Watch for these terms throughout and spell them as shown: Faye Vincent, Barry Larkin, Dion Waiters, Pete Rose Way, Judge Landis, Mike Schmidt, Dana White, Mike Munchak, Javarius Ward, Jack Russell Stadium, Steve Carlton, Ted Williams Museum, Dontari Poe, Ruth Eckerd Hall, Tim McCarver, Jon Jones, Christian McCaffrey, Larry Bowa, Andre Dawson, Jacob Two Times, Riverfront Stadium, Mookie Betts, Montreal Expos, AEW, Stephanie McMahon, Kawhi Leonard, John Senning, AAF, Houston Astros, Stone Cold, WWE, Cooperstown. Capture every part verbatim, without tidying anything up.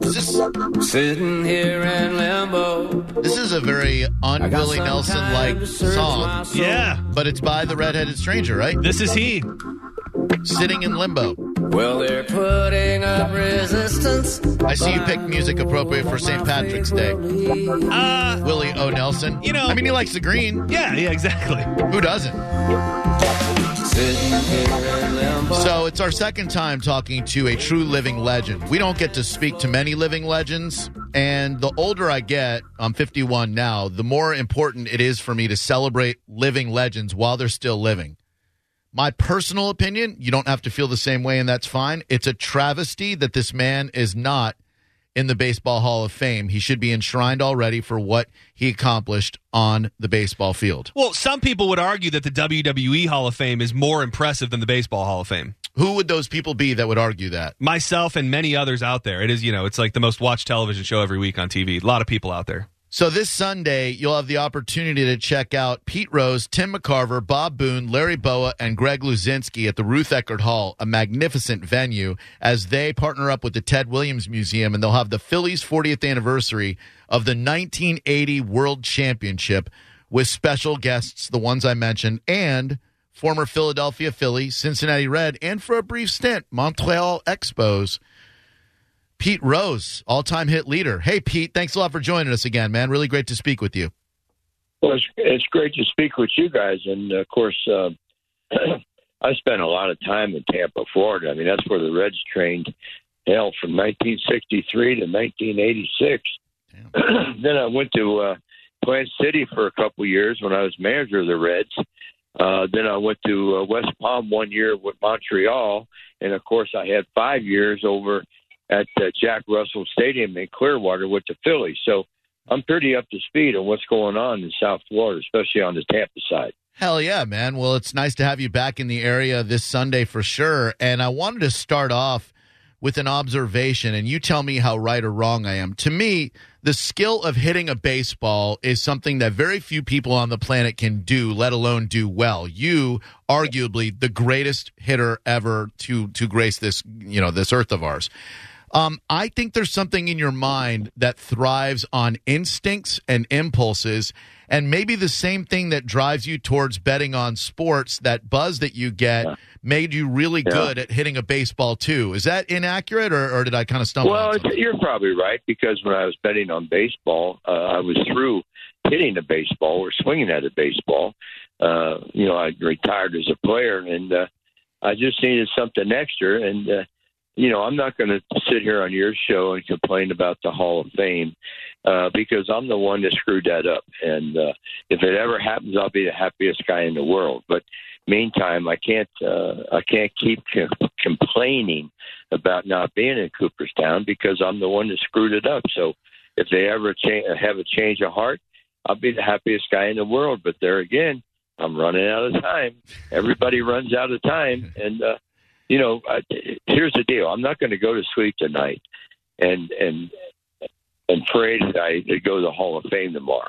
This, sitting here in limbo. This is a very un-Willie Nelson-like song. Yeah. But it's by the Redheaded Stranger, right? This is he. Sitting in Limbo. Well, they're putting up resistance. I see you picked music appropriate for Saint Patrick's Day. Uh, Willie O. Nelson. You know. I mean, he likes the green. Yeah, yeah, exactly. Who doesn't? So it's our second time talking to a true living legend. We don't get to speak to many living legends. And the older I get, I'm fifty-one now, the more important it is for me to celebrate living legends while they're still living. My personal opinion, you don't have to feel the same way, and that's fine. It's a travesty that this man is not in the Baseball Hall of Fame. He should be enshrined already for what he accomplished on the baseball field. Well, some people would argue that the W W E Hall of Fame is more impressive than the Baseball Hall of Fame. Who would those people be that would argue that? Myself and many others out there. It is, you know, it's like the most watched television show every week on T V. A lot of people out there. So this Sunday, you'll have the opportunity to check out Pete Rose, Tim McCarver, Bob Boone, Larry Bowa, and Greg Luzinski at the Ruth Eckerd Hall, a magnificent venue, as they partner up with the Ted Williams Museum, and they'll have the Phillies' fortieth anniversary of the nineteen eighty World Championship with special guests, the ones I mentioned, and former Philadelphia Phillies, Cincinnati Reds, and for a brief stint, Montreal Expos. Pete Rose, all-time hit leader. Hey, Pete, thanks a lot for joining us again, man. Really great to speak with you. Well, it's, it's great to speak with you guys. And, of course, uh, I spent a lot of time in Tampa, Florida. I mean, that's where the Reds trained, hell, from nineteen sixty-three to nineteen eighty-six. Then I went to uh, Plant City for a couple years when I was manager of the Reds. Uh, then I went to uh, West Palm one year with Montreal. And, of course, I had five years over at uh, Jack Russell Stadium in Clearwater with the Phillies. So I'm pretty up to speed on what's going on in South Florida, especially on the Tampa side. Hell yeah, man. Well, it's nice to have you back in the area this Sunday for sure. And I wanted to start off with an observation, and you tell me how right or wrong I am. To me, the skill of hitting a baseball is something that very few people on the planet can do, let alone do well. You, arguably, the greatest hitter ever to to grace this, you know, this earth of ours. Um, I think there's something in your mind that thrives on instincts and impulses, and maybe the same thing that drives you towards betting on sports, that buzz that you get, yeah. made you really yeah. good at hitting a baseball, too. Is that inaccurate, or, or did I kind of stumble? Well, it's, you're probably right, because when I was betting on baseball, uh, I was through hitting a baseball or swinging at a baseball. Uh, you know, I retired as a player, and uh, I just needed something extra, and uh, you know, I'm not going to sit here on your show and complain about the Hall of Fame uh, because I'm the one that screwed that up. And uh, if it ever happens, I'll be the happiest guy in the world. But meantime, I can't uh, I can't keep c- complaining about not being in Cooperstown because I'm the one that screwed it up. So if they ever cha- have a change of heart, I'll be the happiest guy in the world. But there again, I'm running out of time. Everybody runs out of time. And, uh, You know, I, here's the deal. I'm not going to go to sleep tonight and and and pray that I go to the Hall of Fame tomorrow.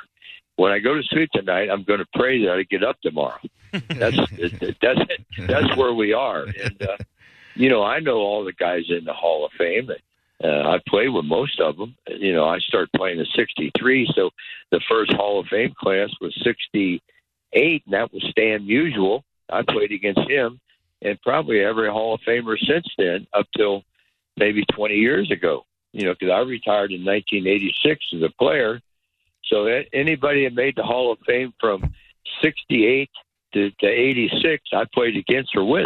When I go to sleep tonight, I'm going to pray that I get up tomorrow. That's that's that's where we are. And uh, you know, I know all the guys in the Hall of Fame. Uh, I played with most of them. You know, I started playing in sixty-three, so the first Hall of Fame class was sixty-eight, and that was Stan Musial. I played against him. And probably every Hall of Famer since then, up till maybe twenty years ago. You know, because I retired in nineteen eighty-six as a player. So anybody that made the Hall of Fame from sixty-eight to, to eighty-six, I played against or with.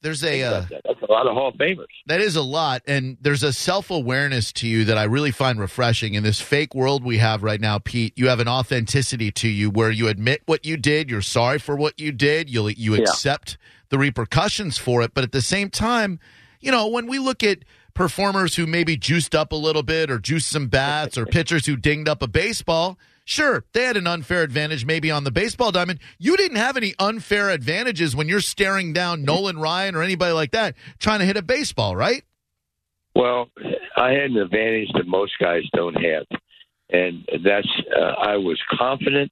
There's a uh, that. That's a lot of Hall of Famers. That is a lot, and there's a self-awareness to you that I really find refreshing. In this fake world we have right now, Pete, you have an authenticity to you where you admit what you did, you're sorry for what you did, you you yeah. accept the repercussions for it, but at the same time, you know, when we look at performers who maybe juiced up a little bit or juiced some bats or pitchers who dinged up a baseball, sure, they had an unfair advantage maybe on the baseball diamond. You didn't have any unfair advantages when you're staring down Nolan Ryan or anybody like that trying to hit a baseball, right? Well, I had an advantage that most guys don't have, and that's uh, I was confident,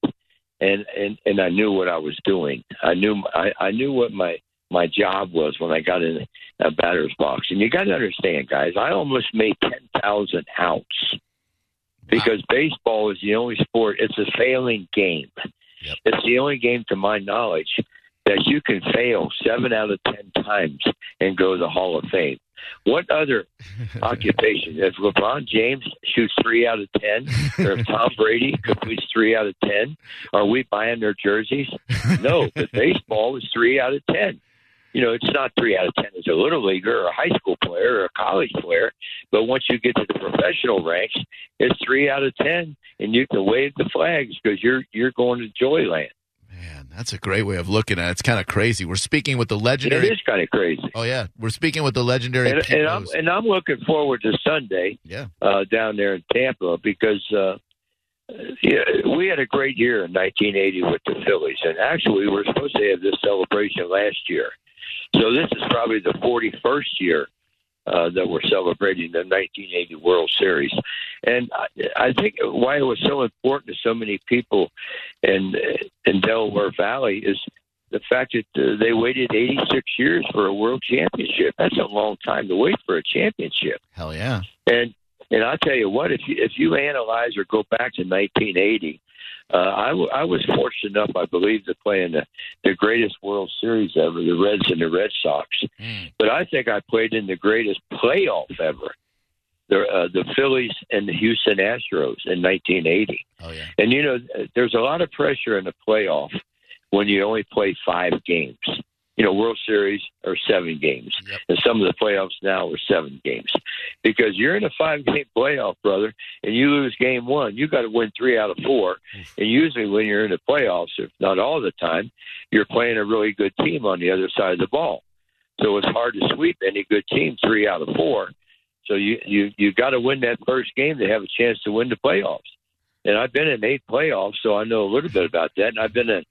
and, and, and I knew what I was doing. I knew I, I knew what my my job was when I got in a batter's box. And you got to understand, guys, I almost made ten thousand outs because baseball is the only sport. It's a failing game. Yep. It's the only game, to my knowledge, that you can fail seven out of ten times and go to the Hall of Fame. What other occupation? If LeBron James shoots three out of ten, or if Tom Brady completes three out of ten, are we buying their jerseys? No, but baseball is three out of ten. You know, it's not three out of ten as a little leaguer or a high school player or a college player, but once you get to the professional ranks, it's three out of ten, and you can wave the flags because you're you're going to Joyland. Man, that's a great way of looking at it. It's kind of crazy. We're speaking with the legendary. It is kind of crazy. Oh, yeah. We're speaking with the legendary. And, and, I'm, and I'm looking forward to Sunday yeah. uh, down there in Tampa because uh, yeah, we had a great year in nineteen eighty with the Phillies. And actually, we were supposed to have this celebration last year. So this is probably the forty-first year uh, that we're celebrating the nineteen eighty World Series. And I think why it was so important to so many people in, in Delaware Valley is the fact that they waited eighty-six years for a world championship. That's a long time to wait for a championship. Hell yeah. And and I'll tell you what, if you, if you analyze or go back to nineteen eighty, uh, I, w- I was fortunate enough, I believe, to play in the, the greatest World Series ever, the Reds and the Red Sox. Mm. But I think I played in the greatest playoff ever. The, uh, the Phillies and the Houston Astros in nineteen eighty. Oh, yeah. And, you know, there's a lot of pressure in a playoff when you only play five games. You know, World Series are seven games. Yep. And some of the playoffs now are seven games. Because you're in a five-game playoff, brother, and you lose game one. You got to win three out of four. And usually when you're in the playoffs, if not all the time, you're playing a really good team on the other side of the ball. So it's hard to sweep any good team three out of four. So you you you got to win that first game to have a chance to win the playoffs. And I've been in eight playoffs, so I know a little bit about that. And I've been in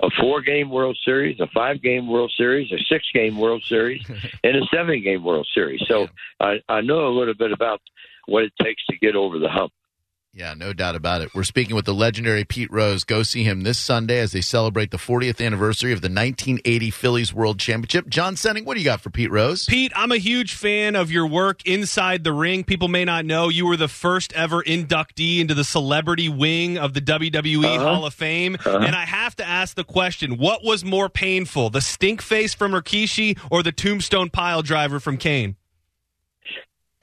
a four-game World Series, a five-game World Series, a six-game World Series, and a seven-game World Series. So I, I know a little bit about what it takes to get over the hump. Yeah, no doubt about it. We're speaking with the legendary Pete Rose. Go see him this Sunday as they celebrate the fortieth anniversary of the nineteen eighty Phillies World Championship. John Senning, what do you got for Pete Rose? Pete, I'm a huge fan of your work inside the ring. People may not know you were the first ever inductee into the celebrity wing of the W W E uh-huh. Hall of Fame. Uh-huh. And I have to ask the question, what was more painful, the stink face from Rikishi or the tombstone pile driver from Kane?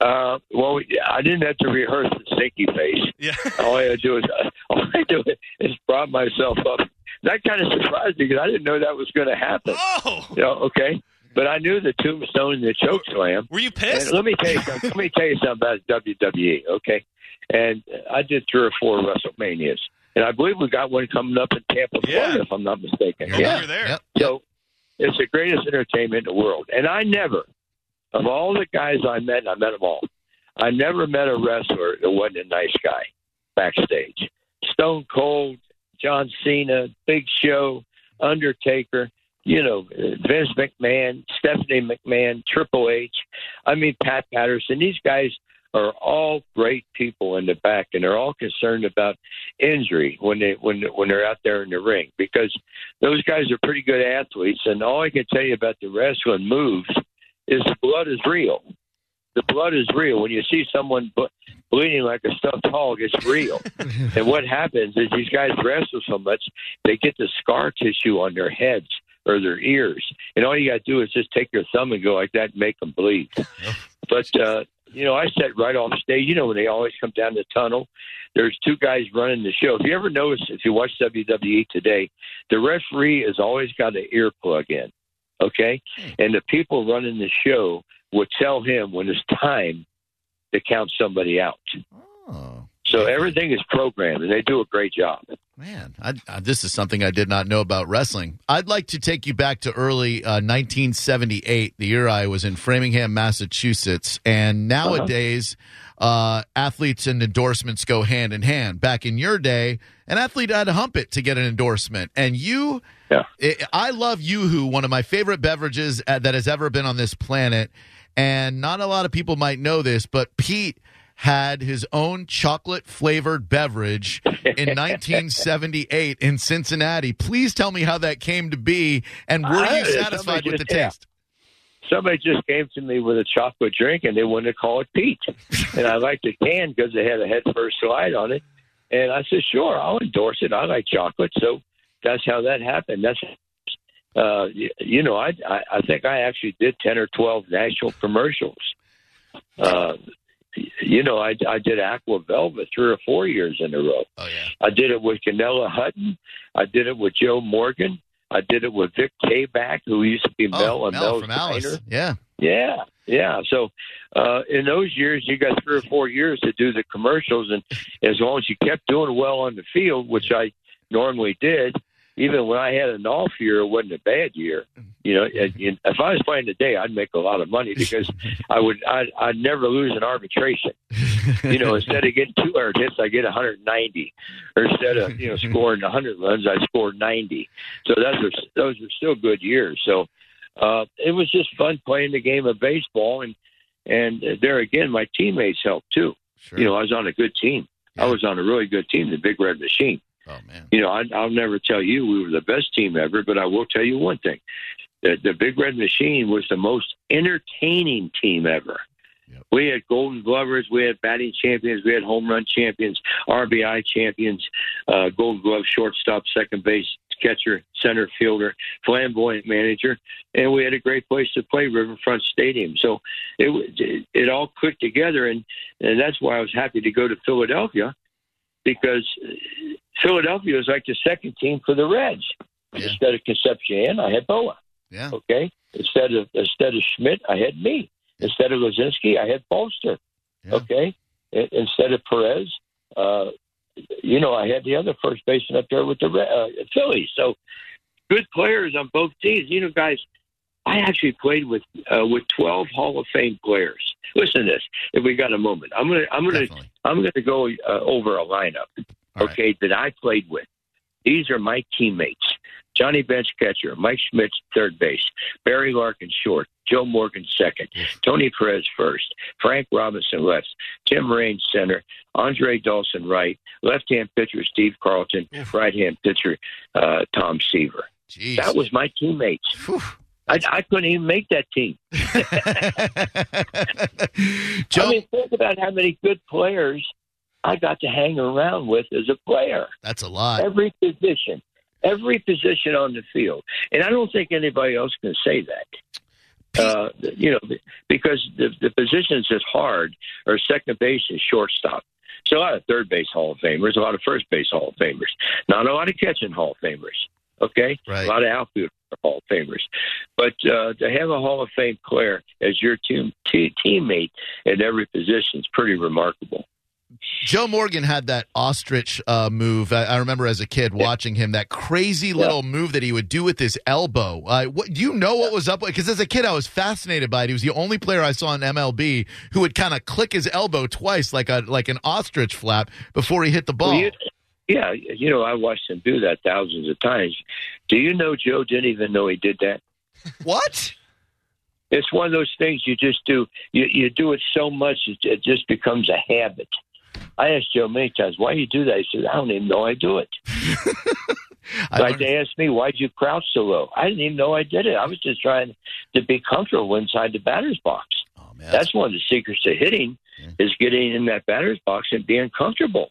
Uh, well, I didn't have to rehearse the stinky face. Yeah. all I had to do is uh, all I do is prop myself up. That kind of surprised me because I didn't know that was going to happen. Oh, you know, okay. But I knew the tombstone and the choke slam. Were you pissed? And let me tell you something. let me tell you something about W W E. Okay, and I did three or four WrestleManias, and I believe we got one coming up in Tampa, Florida, yeah. if I'm not mistaken. You're yeah, there. Yep. So it's the greatest entertainment in the world, and I never. Of all the guys I met, and I met them all, I never met a wrestler that wasn't a nice guy backstage. Stone Cold, John Cena, Big Show, Undertaker, you know, Vince McMahon, Stephanie McMahon, Triple H, I mean, Pat Patterson. These guys are all great people in the back, and they're all concerned about injury when they when when they're out there in the ring because those guys are pretty good athletes, and all I can tell you about the wrestling moves is the blood is real. The blood is real. When you see someone ble- bleeding like a stuffed hog, it's real. And what happens is these guys wrestle so much, they get the scar tissue on their heads or their ears. And all you got to do is just take your thumb and go like that and make them bleed. But, uh, you know, I sat right off stage. You know, when they always come down the tunnel, there's two guys running the show. If you ever notice, if you watch W W E today, the referee has always got an earplug in. Okay, and the people running the show would tell him when it's time to count somebody out. Oh, so okay. Everything is programmed, and they do a great job. Man, I, I, this is something I did not know about wrestling. I'd like to take you back to early uh, nineteen seventy-eight, the year I was in Framingham, Massachusetts, and nowadays uh-huh. uh, athletes and endorsements go hand in hand. Back in your day, an athlete had to hump it to get an endorsement, and you... Yeah. I love Yoo-hoo, one of my favorite beverages that has ever been on this planet, and not a lot of people might know this, but Pete had his own chocolate-flavored beverage in nineteen seventy-eight in Cincinnati. Please tell me how that came to be, and were you satisfied with the taste? Somebody just came to me with a chocolate drink, and they wanted to call it Pete. And I liked the can because they had a head-first slide on it. And I said, sure, I'll endorse it. I like chocolate. So that's how that happened. That's, uh, you, you know, I, I, I think I actually did ten or twelve national commercials. Uh, you know, I, I did Aqua Velvet three or four years in a row. Oh, yeah. I did it with Canella Hutton. I did it with Joe Morgan. I did it with Vic Kayback, who used to be oh, Mel and Mel from Alice. Yeah, yeah, yeah. So uh, in those years, you got three or four years to do the commercials, and as long as you kept doing well on the field, which I normally did, even when I had an off year, it wasn't a bad year. You know, and, and if I was playing today, I'd make a lot of money because I would. I'd, I'd never lose an arbitration. You know, instead of getting two hundred hits, I get one hundred ninety. Or instead of, you know, scoring one hundred runs, I scored ninety. So those are those are still good years. So uh, it was just fun playing the game of baseball, and and there again, my teammates helped too. Sure. You know, I was on a good team. Yeah. I was on a really good team, the Big Red Machine. Oh man! You know, I, I'll never tell you we were the best team ever, but I will tell you one thing: the, the Big Red Machine was the most entertaining team ever. Yep. We had Golden Glovers, we had batting champions, we had home run champions, R B I champions, uh, Golden Glove shortstop, second base, catcher, center fielder, flamboyant manager, and we had a great place to play, Riverfront Stadium. So it it all clicked together, and and that's why I was happy to go to Philadelphia, because Philadelphia was like the second team for the Reds. Yeah. Instead of Concepcion, I had Bowa. Yeah. Okay. Instead of instead of Schmidt, I had me. Instead of Luzinski, I had Bolster. Yeah. Okay. Instead of Perez, uh, you know, I had the other first baseman up there with the uh, Phillies. So good players on both teams. You know, guys, I actually played with uh, with twelve Hall of Fame players. Listen to this. If we got a moment, I'm gonna I'm gonna Definitely. I'm gonna go uh, over a lineup. All okay, right. That I played with. These are my teammates. Johnny Bench, catcher. Mike Schmidt, third base. Barry Larkin, short. Joe Morgan, second. Tony Perez, first. Frank Robinson, left. Tim Raines, center. Andre Dawson, right. Left-hand pitcher, Steve Carlton. Right-hand pitcher, uh, Tom Seaver. Jeez. That was my teammates. Whew. I, I couldn't even make that team. Joe- I mean, think about how many good players I got to hang around with as a player. That's a lot. Every position, every position on the field. And I don't think anybody else can say that, uh, you know, because the, the positions that's hard are second base and shortstop. So a lot of third base Hall of Famers, a lot of first base Hall of Famers, not a lot of catching Hall of Famers. Okay. Right. A lot of outfield Hall of Famers. But uh, to have a Hall of Fame player as your team, t- teammate at every position is pretty remarkable. Joe Morgan had that ostrich uh, move. I, I remember as a kid watching him, that crazy little yeah. move that he would do with his elbow. Uh, what, do you know what was up with it? Because as a kid, I was fascinated by it. He was the only player I saw in M L B who would kind of click his elbow twice like a like an ostrich flap before he hit the ball. Well, you, yeah, you know, I watched him do that thousands of times. Do you know Joe didn't even know he did that? What? It's one of those things you just do. You, you do it so much, it, it just becomes a habit. I asked Joe many times, why do you do that? He said, I don't even know I do it. I like they asked me, why'd you crouch so low? I didn't even know I did it. I was just trying to be comfortable inside the batter's box. Oh, man, that's, that's one of the secrets to hitting yeah. is getting in that batter's box and being comfortable.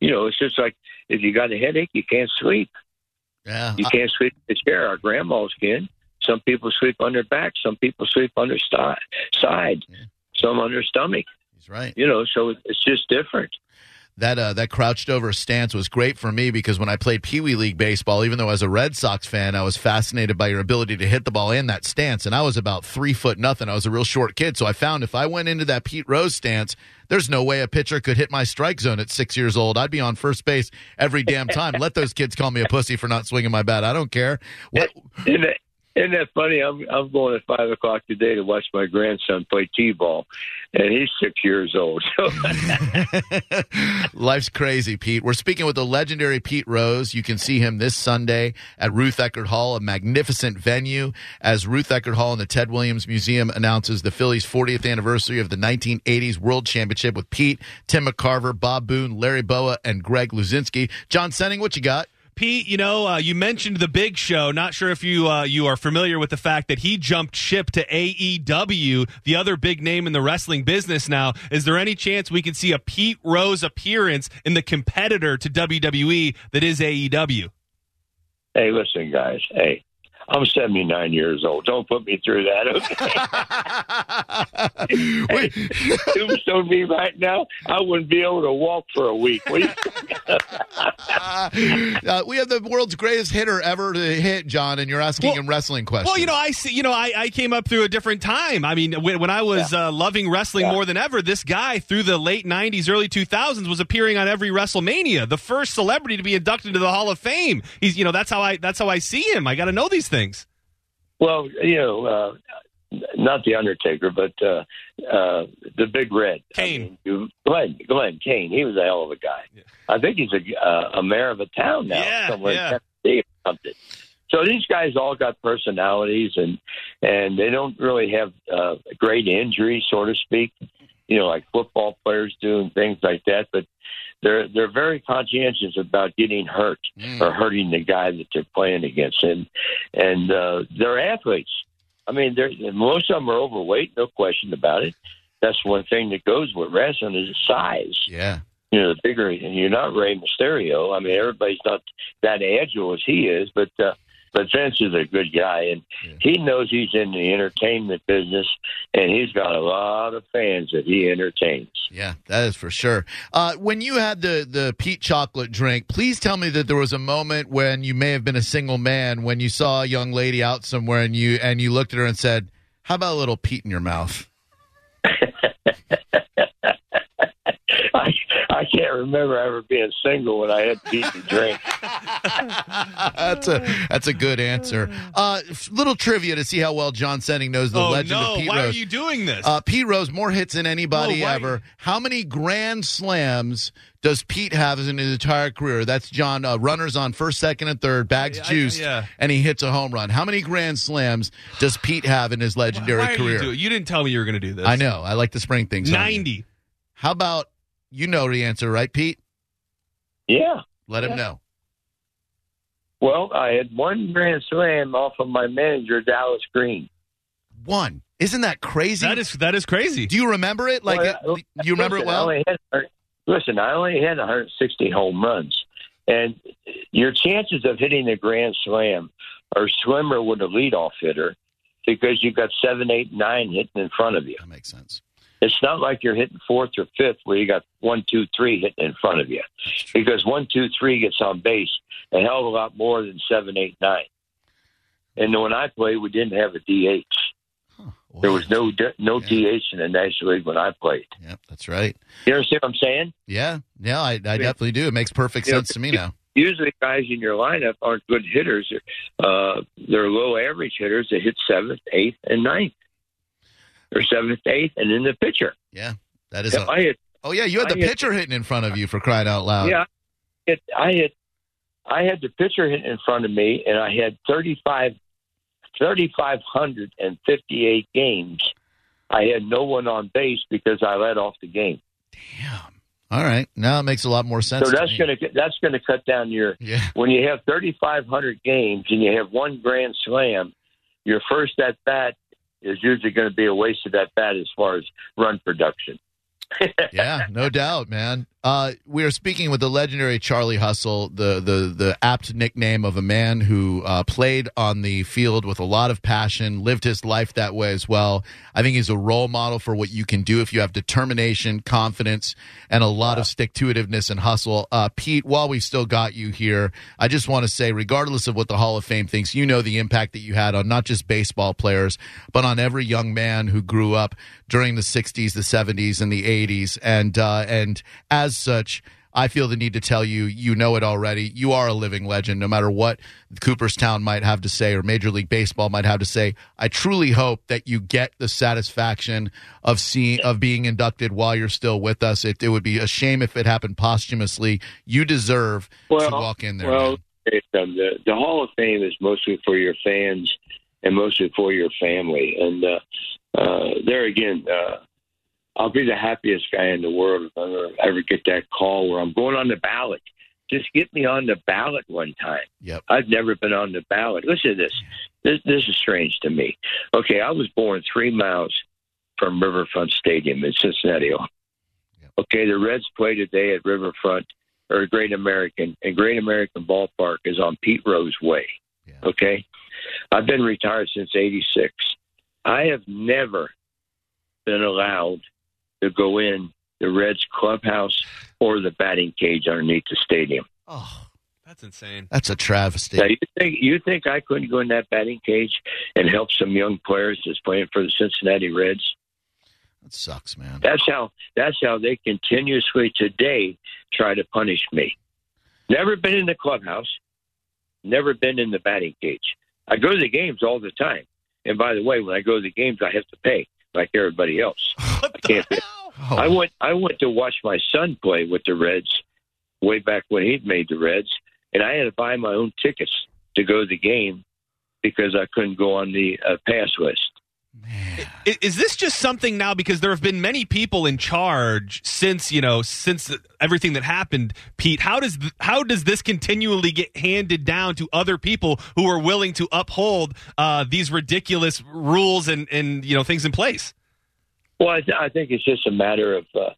You know, it's just like if you got a headache, you can't sleep. Yeah, You I- can't sleep in the chair. Our grandmas can. Some people sleep on their back. Some people sleep on their sti- side. Yeah. Some on their stomach. Right. You know, so it's just different. That uh, that crouched over stance was great for me because when I played Pee Wee League baseball, even though as a Red Sox fan, I was fascinated by your ability to hit the ball in that stance. And I was about three foot nothing. I was a real short kid. So I found if I went into that Pete Rose stance, there's no way a pitcher could hit my strike zone at six years old. I'd be on first base every damn time. Let those kids call me a pussy for not swinging my bat. I don't care. What? Isn't that funny? I'm I'm going at five o'clock today to watch my grandson play t-ball, and he's six years old. Life's crazy, Pete. We're speaking with the legendary Pete Rose. You can see him this Sunday at Ruth Eckerd Hall, a magnificent venue, as Ruth Eckerd Hall and the Ted Williams Museum announces the Phillies' fortieth anniversary of the nineteen eighties World Championship with Pete, Tim McCarver, Bob Boone, Larry Bowa, and Greg Luzinski. John Senning, what you got? Pete, you know, uh, you mentioned the Big Show. Not sure if you uh, you are familiar with the fact that he jumped ship to A E W, the other big name in the wrestling business now. Is there any chance we could see a Pete Rose appearance in the competitor to W W E that is A E W? Hey, listen, guys. Hey, I'm seventy-nine years old. Don't put me through that, okay? Hey, tombstone me right now, I wouldn't be able to walk for a week. What do you uh, we have the world's greatest hitter ever to hit, John, and you're asking well, him wrestling questions. Well, you know, I see. You know, I, I came up through a different time. I mean, when, when I was yeah. uh, loving wrestling yeah. more than ever, this guy through the late nineties, early two thousands was appearing on every WrestleMania. The first celebrity to be inducted into the Hall of Fame. He's, you know, that's how I that's how I see him. I got to know these things. Well, you know, uh, not the Undertaker, but uh, uh, the Big Red. Kane. I mean, Glenn, Glenn Kane. He was a hell of a guy. Yeah. I think he's a, uh, a mayor of a town now, yeah, somewhere yeah. in Tennessee or something. So these guys all got personalities, and and they don't really have uh, great injuries, so to speak, you know, like football players do and things like that. But they're they're very conscientious about getting hurt mm. or hurting the guy that they're playing against, and and uh, they're athletes. I mean, they're, most of them are overweight, no question about it. That's one thing that goes with wrestling is size. Yeah. You know, the bigger, and you're not Rey Mysterio. I mean, everybody's not that agile as he is, but uh, but Vince is a good guy, and yeah. he knows he's in the entertainment business, and he's got a lot of fans that he entertains. Yeah, that is for sure. Uh, when you had the, the Pete chocolate drink, please tell me that there was a moment when you may have been a single man when you saw a young lady out somewhere, and you and you looked at her and said, "How about a little Pete in your mouth?" I, I can't remember ever being single when I had to eat and drink. that's a that's a good answer. Uh, little trivia to see how well John Senning knows the oh, legend no. of Pete why Rose. Why are you doing this? Uh, Pete Rose, more hits than anybody oh, ever. How many grand slams does Pete have in his entire career? That's John. Uh, runners on first, second, and third, bags I, I, juiced, yeah. and he hits a home run. How many grand slams does Pete have in his legendary why, why career? You, you didn't tell me you were going to do this. I know. I like to spring things ninety. On you. How about... You know the answer, right, Pete? Yeah. Let yeah. him know. Well, I had one grand slam off of my manager, Dallas Green. One. Isn't that crazy? That is that is crazy. Do you remember it? Like, well, it, you remember listen, it well? I only had, listen, I only had one hundred sixty home runs, and your chances of hitting a grand slam are slimmer with a leadoff hitter because you've got seven, eight, nine hitting in front of you. That makes sense. It's not like you're hitting fourth or fifth where you got one, two, three hitting in front of you, because one, two, three gets on base a hell of a lot more than seven, eight, nine. And when I played, we didn't have a D H. Huh, well, there was no no yeah. D H in the National League when I played. Yep, that's right. You understand what I'm saying? Yeah, yeah, I, I definitely do. It makes perfect you sense know, to me now. Usually, guys in your lineup aren't good hitters. Uh, they're low average hitters that hit seventh, eighth, and ninth. Or seventh, eighth, and then the pitcher. Yeah, that is. So a, I hit, oh yeah, you had the I pitcher hit, hitting in front of you for crying out loud. Yeah, it, I had, I had the pitcher hitting in front of me, and I had thirty-five, thirty-five fifty-eight games. I had no one on base because I let off the game. Damn. All right, now it makes a lot more sense. So that's going to that's going to cut down your yeah. when you have thirty-five hundred games and you have one grand slam, your first at bat is usually going to be a waste of that bat as far as run production. Yeah, no doubt, man. Uh, we are speaking with the legendary Charlie Hustle, the the the apt nickname of a man who uh, played on the field with a lot of passion, lived his life that way as well. I think he's a role model for what you can do if you have determination, confidence, and a lot wow. of stick-to-itiveness and hustle. Uh, Pete, while we've still got you here, I just want to say, regardless of what the Hall of Fame thinks, you know the impact that you had on not just baseball players, but on every young man who grew up during the sixties, the seventies, and the eighties. And, uh, and as such, I feel the need to tell you, you know it already. You are a living legend, no matter what Cooperstown might have to say or Major League Baseball might have to say. I truly hope that you get the satisfaction of seeing, of being inducted while you're still with us. It, it would be a shame if it happened posthumously. You deserve well, to walk in there. Well, the, the Hall of Fame is mostly for your fans and mostly for your family. And uh, uh, there again, uh, I'll be the happiest guy in the world if I ever get that call where I'm going on the ballot. Just get me on the ballot one time. Yep. I've never been on the ballot. Listen to this. This, this is strange to me. Okay, I was born three miles from Riverfront Stadium in Cincinnati, Ohio. Yep. Okay, the Reds play today at Riverfront, or Great American, and Great American Ballpark is on Pete Rose Way. Yeah. Okay? I've been retired since eighty-six. I have never been allowed to go in the Reds clubhouse or the batting cage underneath the stadium. Oh, that's insane. That's a travesty. Now, you think you think I couldn't go in that batting cage and help some young players that's playing for the Cincinnati Reds? That sucks, man. That's how that's how they continuously today try to punish me. Never been in the clubhouse, never been in the batting cage. I go to the games all the time. And by the way, when I go to the games, I have to pay like everybody else. What I, can't the hell? Oh. I went I went to watch my son play with the Reds way back when he'd made the Reds, and I had to buy my own tickets to go to the game because I couldn't go on the uh, pass list. Man. Is, is this just something now, because there have been many people in charge since, you know, since everything that happened, Pete? How does th- how does this continually get handed down to other people who are willing to uphold uh, these ridiculous rules and, and, you know, things in place? Well, I, th- I think it's just a matter of uh,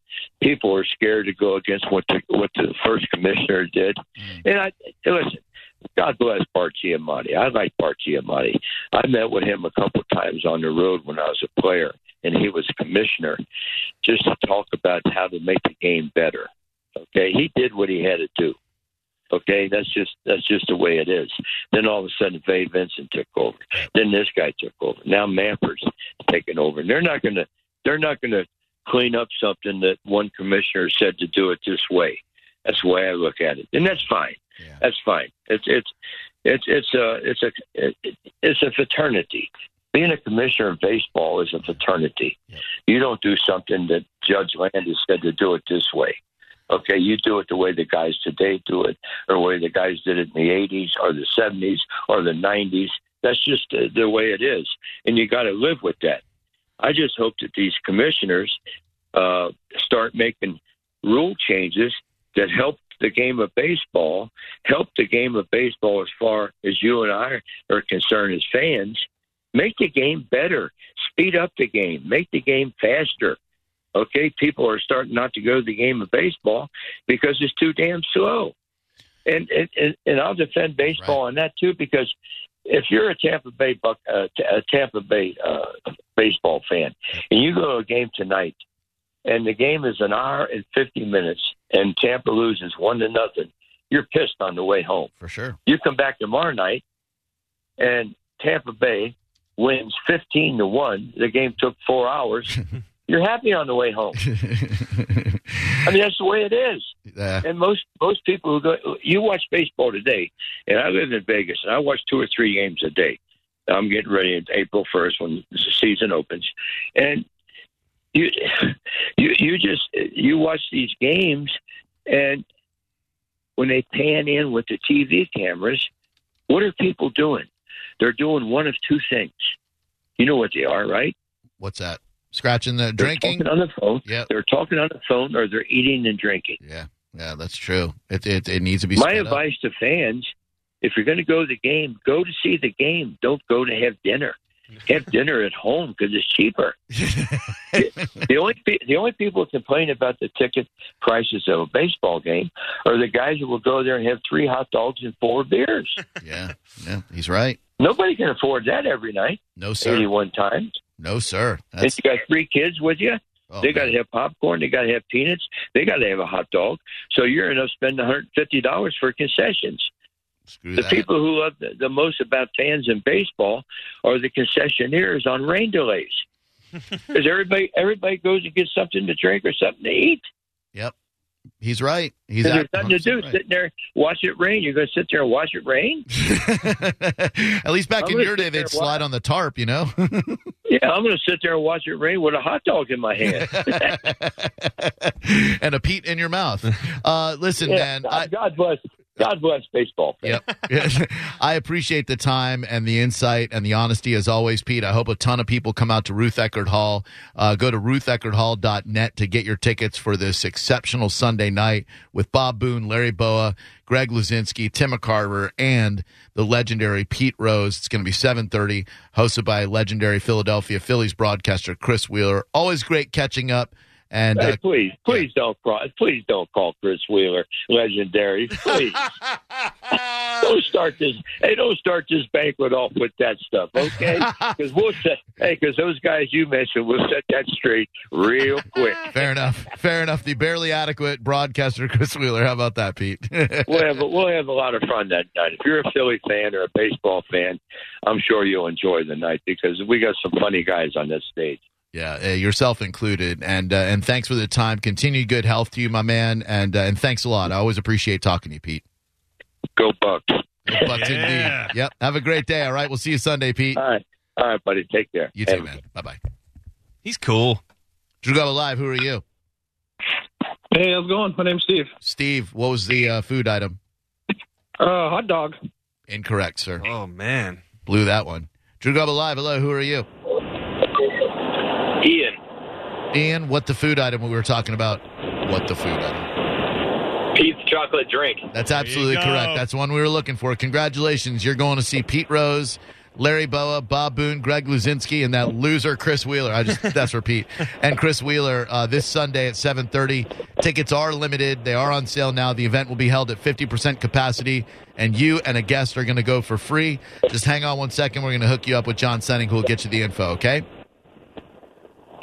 people are scared to go against what the, what the first commissioner did. And I listen. God bless Bart Giamatti. I like Bart Giamatti. I met with him a couple times on the road when I was a player, and he was a commissioner, just to talk about how to make the game better. Okay, he did what he had to do. Okay, that's just that's just the way it is. Then all of a sudden, Faye Vincent took over. Then this guy took over. Now Manfred's taking over, and they're not gonna they're not gonna clean up something that one commissioner said to do it this way. That's the way I look at it, and that's fine. Yeah. That's fine. It's it's it's it's a it's a it's a fraternity. Being a commissioner of baseball is a fraternity. Yeah. You don't do something that Judge Landis said to do it this way. Okay, you do it the way the guys today do it, or the way the guys did it in the eighties, or the seventies, or the nineties. That's just the, the way it is, and you got to live with that. I just hope that these commissioners uh, start making rule changes that help the game of baseball, help the game of baseball as far as you and I are concerned as fans. Make the game better. Speed up the game. Make the game faster. Okay, people are starting not to go to the game of baseball because it's too damn slow. And and, and I'll defend baseball right. on that too, because if you're a Tampa Bay Buc- uh, a Tampa Bay uh, baseball fan and you go to a game tonight, and the game is an hour and fifty minutes, and Tampa loses one to nothing, you're pissed on the way home. For sure. You come back tomorrow night, and Tampa Bay wins fifteen to one. The game took four hours. You're happy on the way home. I mean, that's the way it is. Yeah. And most most people who go, you watch baseball today, and I live in Vegas, and I watch two or three games a day. I'm getting ready in April first when the season opens, and. You, you, you just you watch these games, and when they pan in with the T V cameras, what are people doing? They're doing one of two things. You know what they are, right? What's that? Scratching the drinking? They're talking on the phone. Yep. They're talking on the phone, or they're eating and drinking. Yeah, yeah, that's true. It it, it needs to be. My advice up. to fans: if you're going to go to the game, go to see the game. Don't go to have dinner. Have dinner at home because it's cheaper. the only pe- the only people who complain about the ticket prices of a baseball game are the guys who will go there and have three hot dogs and four beers. Yeah, yeah, he's right. Nobody can afford that every night. No, sir. eighty-one times. No, sir. That's... And you got three kids with you. Oh, they got to have popcorn. They got to have peanuts. They got to have a hot dog. So you're going to spend one hundred fifty dollars for concessions. Screw the that. People who love the, the most about fans in baseball are the concessionaires on rain delays, because everybody everybody goes and gets something to drink or something to eat. Yep, He's right. He's there's nothing to do. Right. Sit there, watch it rain. You're going to sit there and watch it rain? At least back I'm in your day, they'd slide watch. on the tarp, you know? Yeah, I'm going to sit there and watch it rain with a hot dog in my hand. And a Pete in your mouth. Uh, listen, yeah, man. God, I, God bless God bless baseball. Yep. I appreciate the time and the insight and the honesty as always, Pete. I hope a ton of people come out to Ruth Eckerd Hall. Uh, go to ruth eckerd hall dot net to get your tickets for this exceptional Sunday night with Bob Boone, Larry Bowa, Greg Luzinski, Tim McCarver, and the legendary Pete Rose. It's going to be seven thirty, hosted by legendary Philadelphia Phillies broadcaster Chris Wheeler. Always great catching up. And hey, uh, please, please yeah. don't call. Please don't call Chris Wheeler legendary. Please don't start this. Hey, don't start this banquet off with that stuff, okay? Because we'll set, hey, because those guys you mentioned will set that straight real quick. Fair enough. Fair enough. The barely adequate broadcaster Chris Wheeler. How about that, Pete? we'll have we'll have a lot of fun that night. If you're a Philly fan or a baseball fan, I'm sure you'll enjoy the night because we got some funny guys on this stage. Yeah, yourself included, and uh, and thanks for the time. Continued good health to you, my man, and uh, and thanks a lot. I always appreciate talking to you, Pete. Go Bucks! Go Bucks indeed. Yeah. Yep. Have a great day. All right, we'll see you Sunday, Pete. All right, all right, buddy. Take care. You too, hey. man. Bye bye. He's cool. Drew Garabo Live. Who are you? Hey, how's it going? My name's Steve. Steve, what was the uh, food item? Uh, hot dog. Incorrect, sir. Oh man, blew that one. Drew Garabo Live. Hello. Who are you? Ian. Ian, what the food item we were talking about? What the food item? Pete's chocolate drink. That's absolutely correct. That's the one we were looking for. Congratulations. You're going to see Pete Rose, Larry Bowa, Bob Boone, Greg Luzinski, and that loser Chris Wheeler. I just That's for Pete. And Chris Wheeler uh, this Sunday at seven thirty. Tickets are limited. They are on sale now. The event will be held at fifty percent capacity, and you and a guest are going to go for free. Just hang on one second. We're going to hook you up with John Senning, who will get you the info, okay?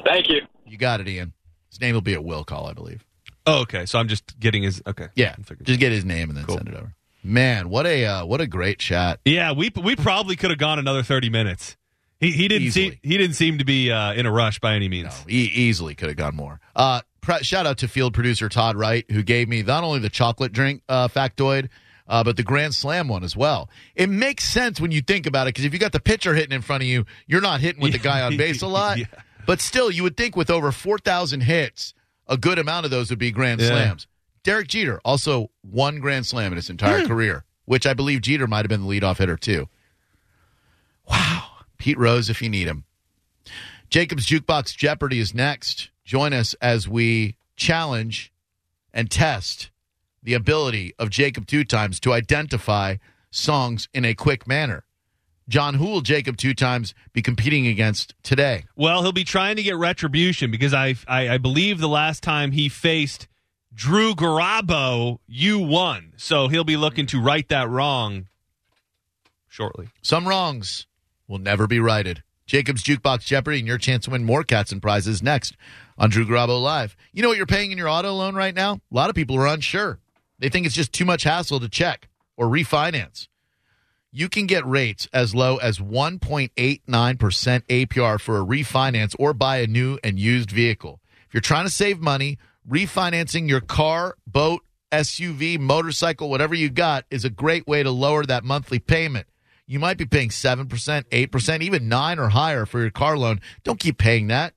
Thank you. You got it, Ian. His name will be at will call, I believe. Oh, okay. So I'm just getting his. Okay. Yeah. Just get his name and then cool. send it over. Man, what a uh, what a great chat. Yeah, we we probably could have gone another thirty minutes. He he didn't seem he didn't seem to be uh, in a rush by any means. No, he easily could have gone more. Uh, pre- shout out to field producer Todd Wright, who gave me not only the chocolate drink uh, factoid. Uh, but the Grand Slam one as well. It makes sense when you think about it because if you got the pitcher hitting in front of you, you're not hitting with the guy on base a lot. Yeah. But still, you would think with over four thousand hits, a good amount of those would be Grand yeah. Slams. Derek Jeter, also one Grand Slam in his entire yeah. career, which I believe Jeter might have been the leadoff hitter too. Wow. Pete Rose if you need him. Jacob's Jukebox Jeopardy is next. Join us as we challenge and test the ability of Jacob Two Times to identify songs in a quick manner. John, who will Jacob Two Times be competing against today? Well, he'll be trying to get retribution because I I, I believe the last time he faced Drew Garabo, you won. So he'll be looking to right that wrong shortly. Some wrongs will never be righted. Jacob's Jukebox Jeopardy and your chance to win more cats and prizes next on Drew Garabo Live. You know what you're paying in your auto loan right now? A lot of people are unsure. They think it's just too much hassle to check or refinance. You can get rates as low as one point eight nine percent A P R for a refinance or buy a new and used vehicle. If you're trying to save money, refinancing your car, boat, S U V, motorcycle, whatever you got is a great way to lower that monthly payment. You might be paying seven percent, eight percent, even nine or higher for your car loan. Don't keep paying that.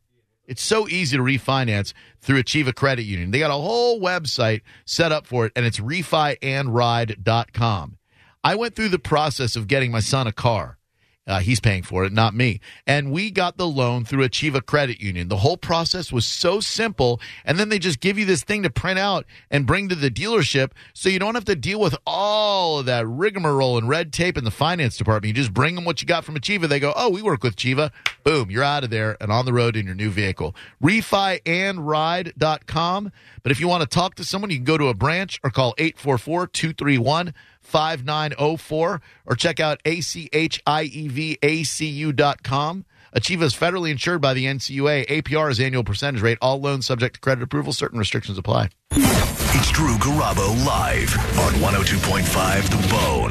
It's so easy to refinance through Achieva Credit Union. They got a whole website set up for it, and it's refi and ride dot com. I went through the process of getting my son a car. Uh, he's paying for it, not me. And we got the loan through Achieva Credit Union. The whole process was so simple. And then they just give you this thing to print out and bring to the dealership so you don't have to deal with all of that rigmarole and red tape in the finance department. You just bring them what you got from Achieva. They go, oh, we work with Achieva. Boom, you're out of there and on the road in your new vehicle. refi and ride dot com. But if you want to talk to someone, you can go to a branch or call eight four four, two three one, five nine zero four or check out achievacu dot com. Achieva is federally insured by the N C U A. A P R is annual percentage rate. All loans subject to credit approval. Certain restrictions apply. It's Drew Garabo Live on one oh two point five The Bone.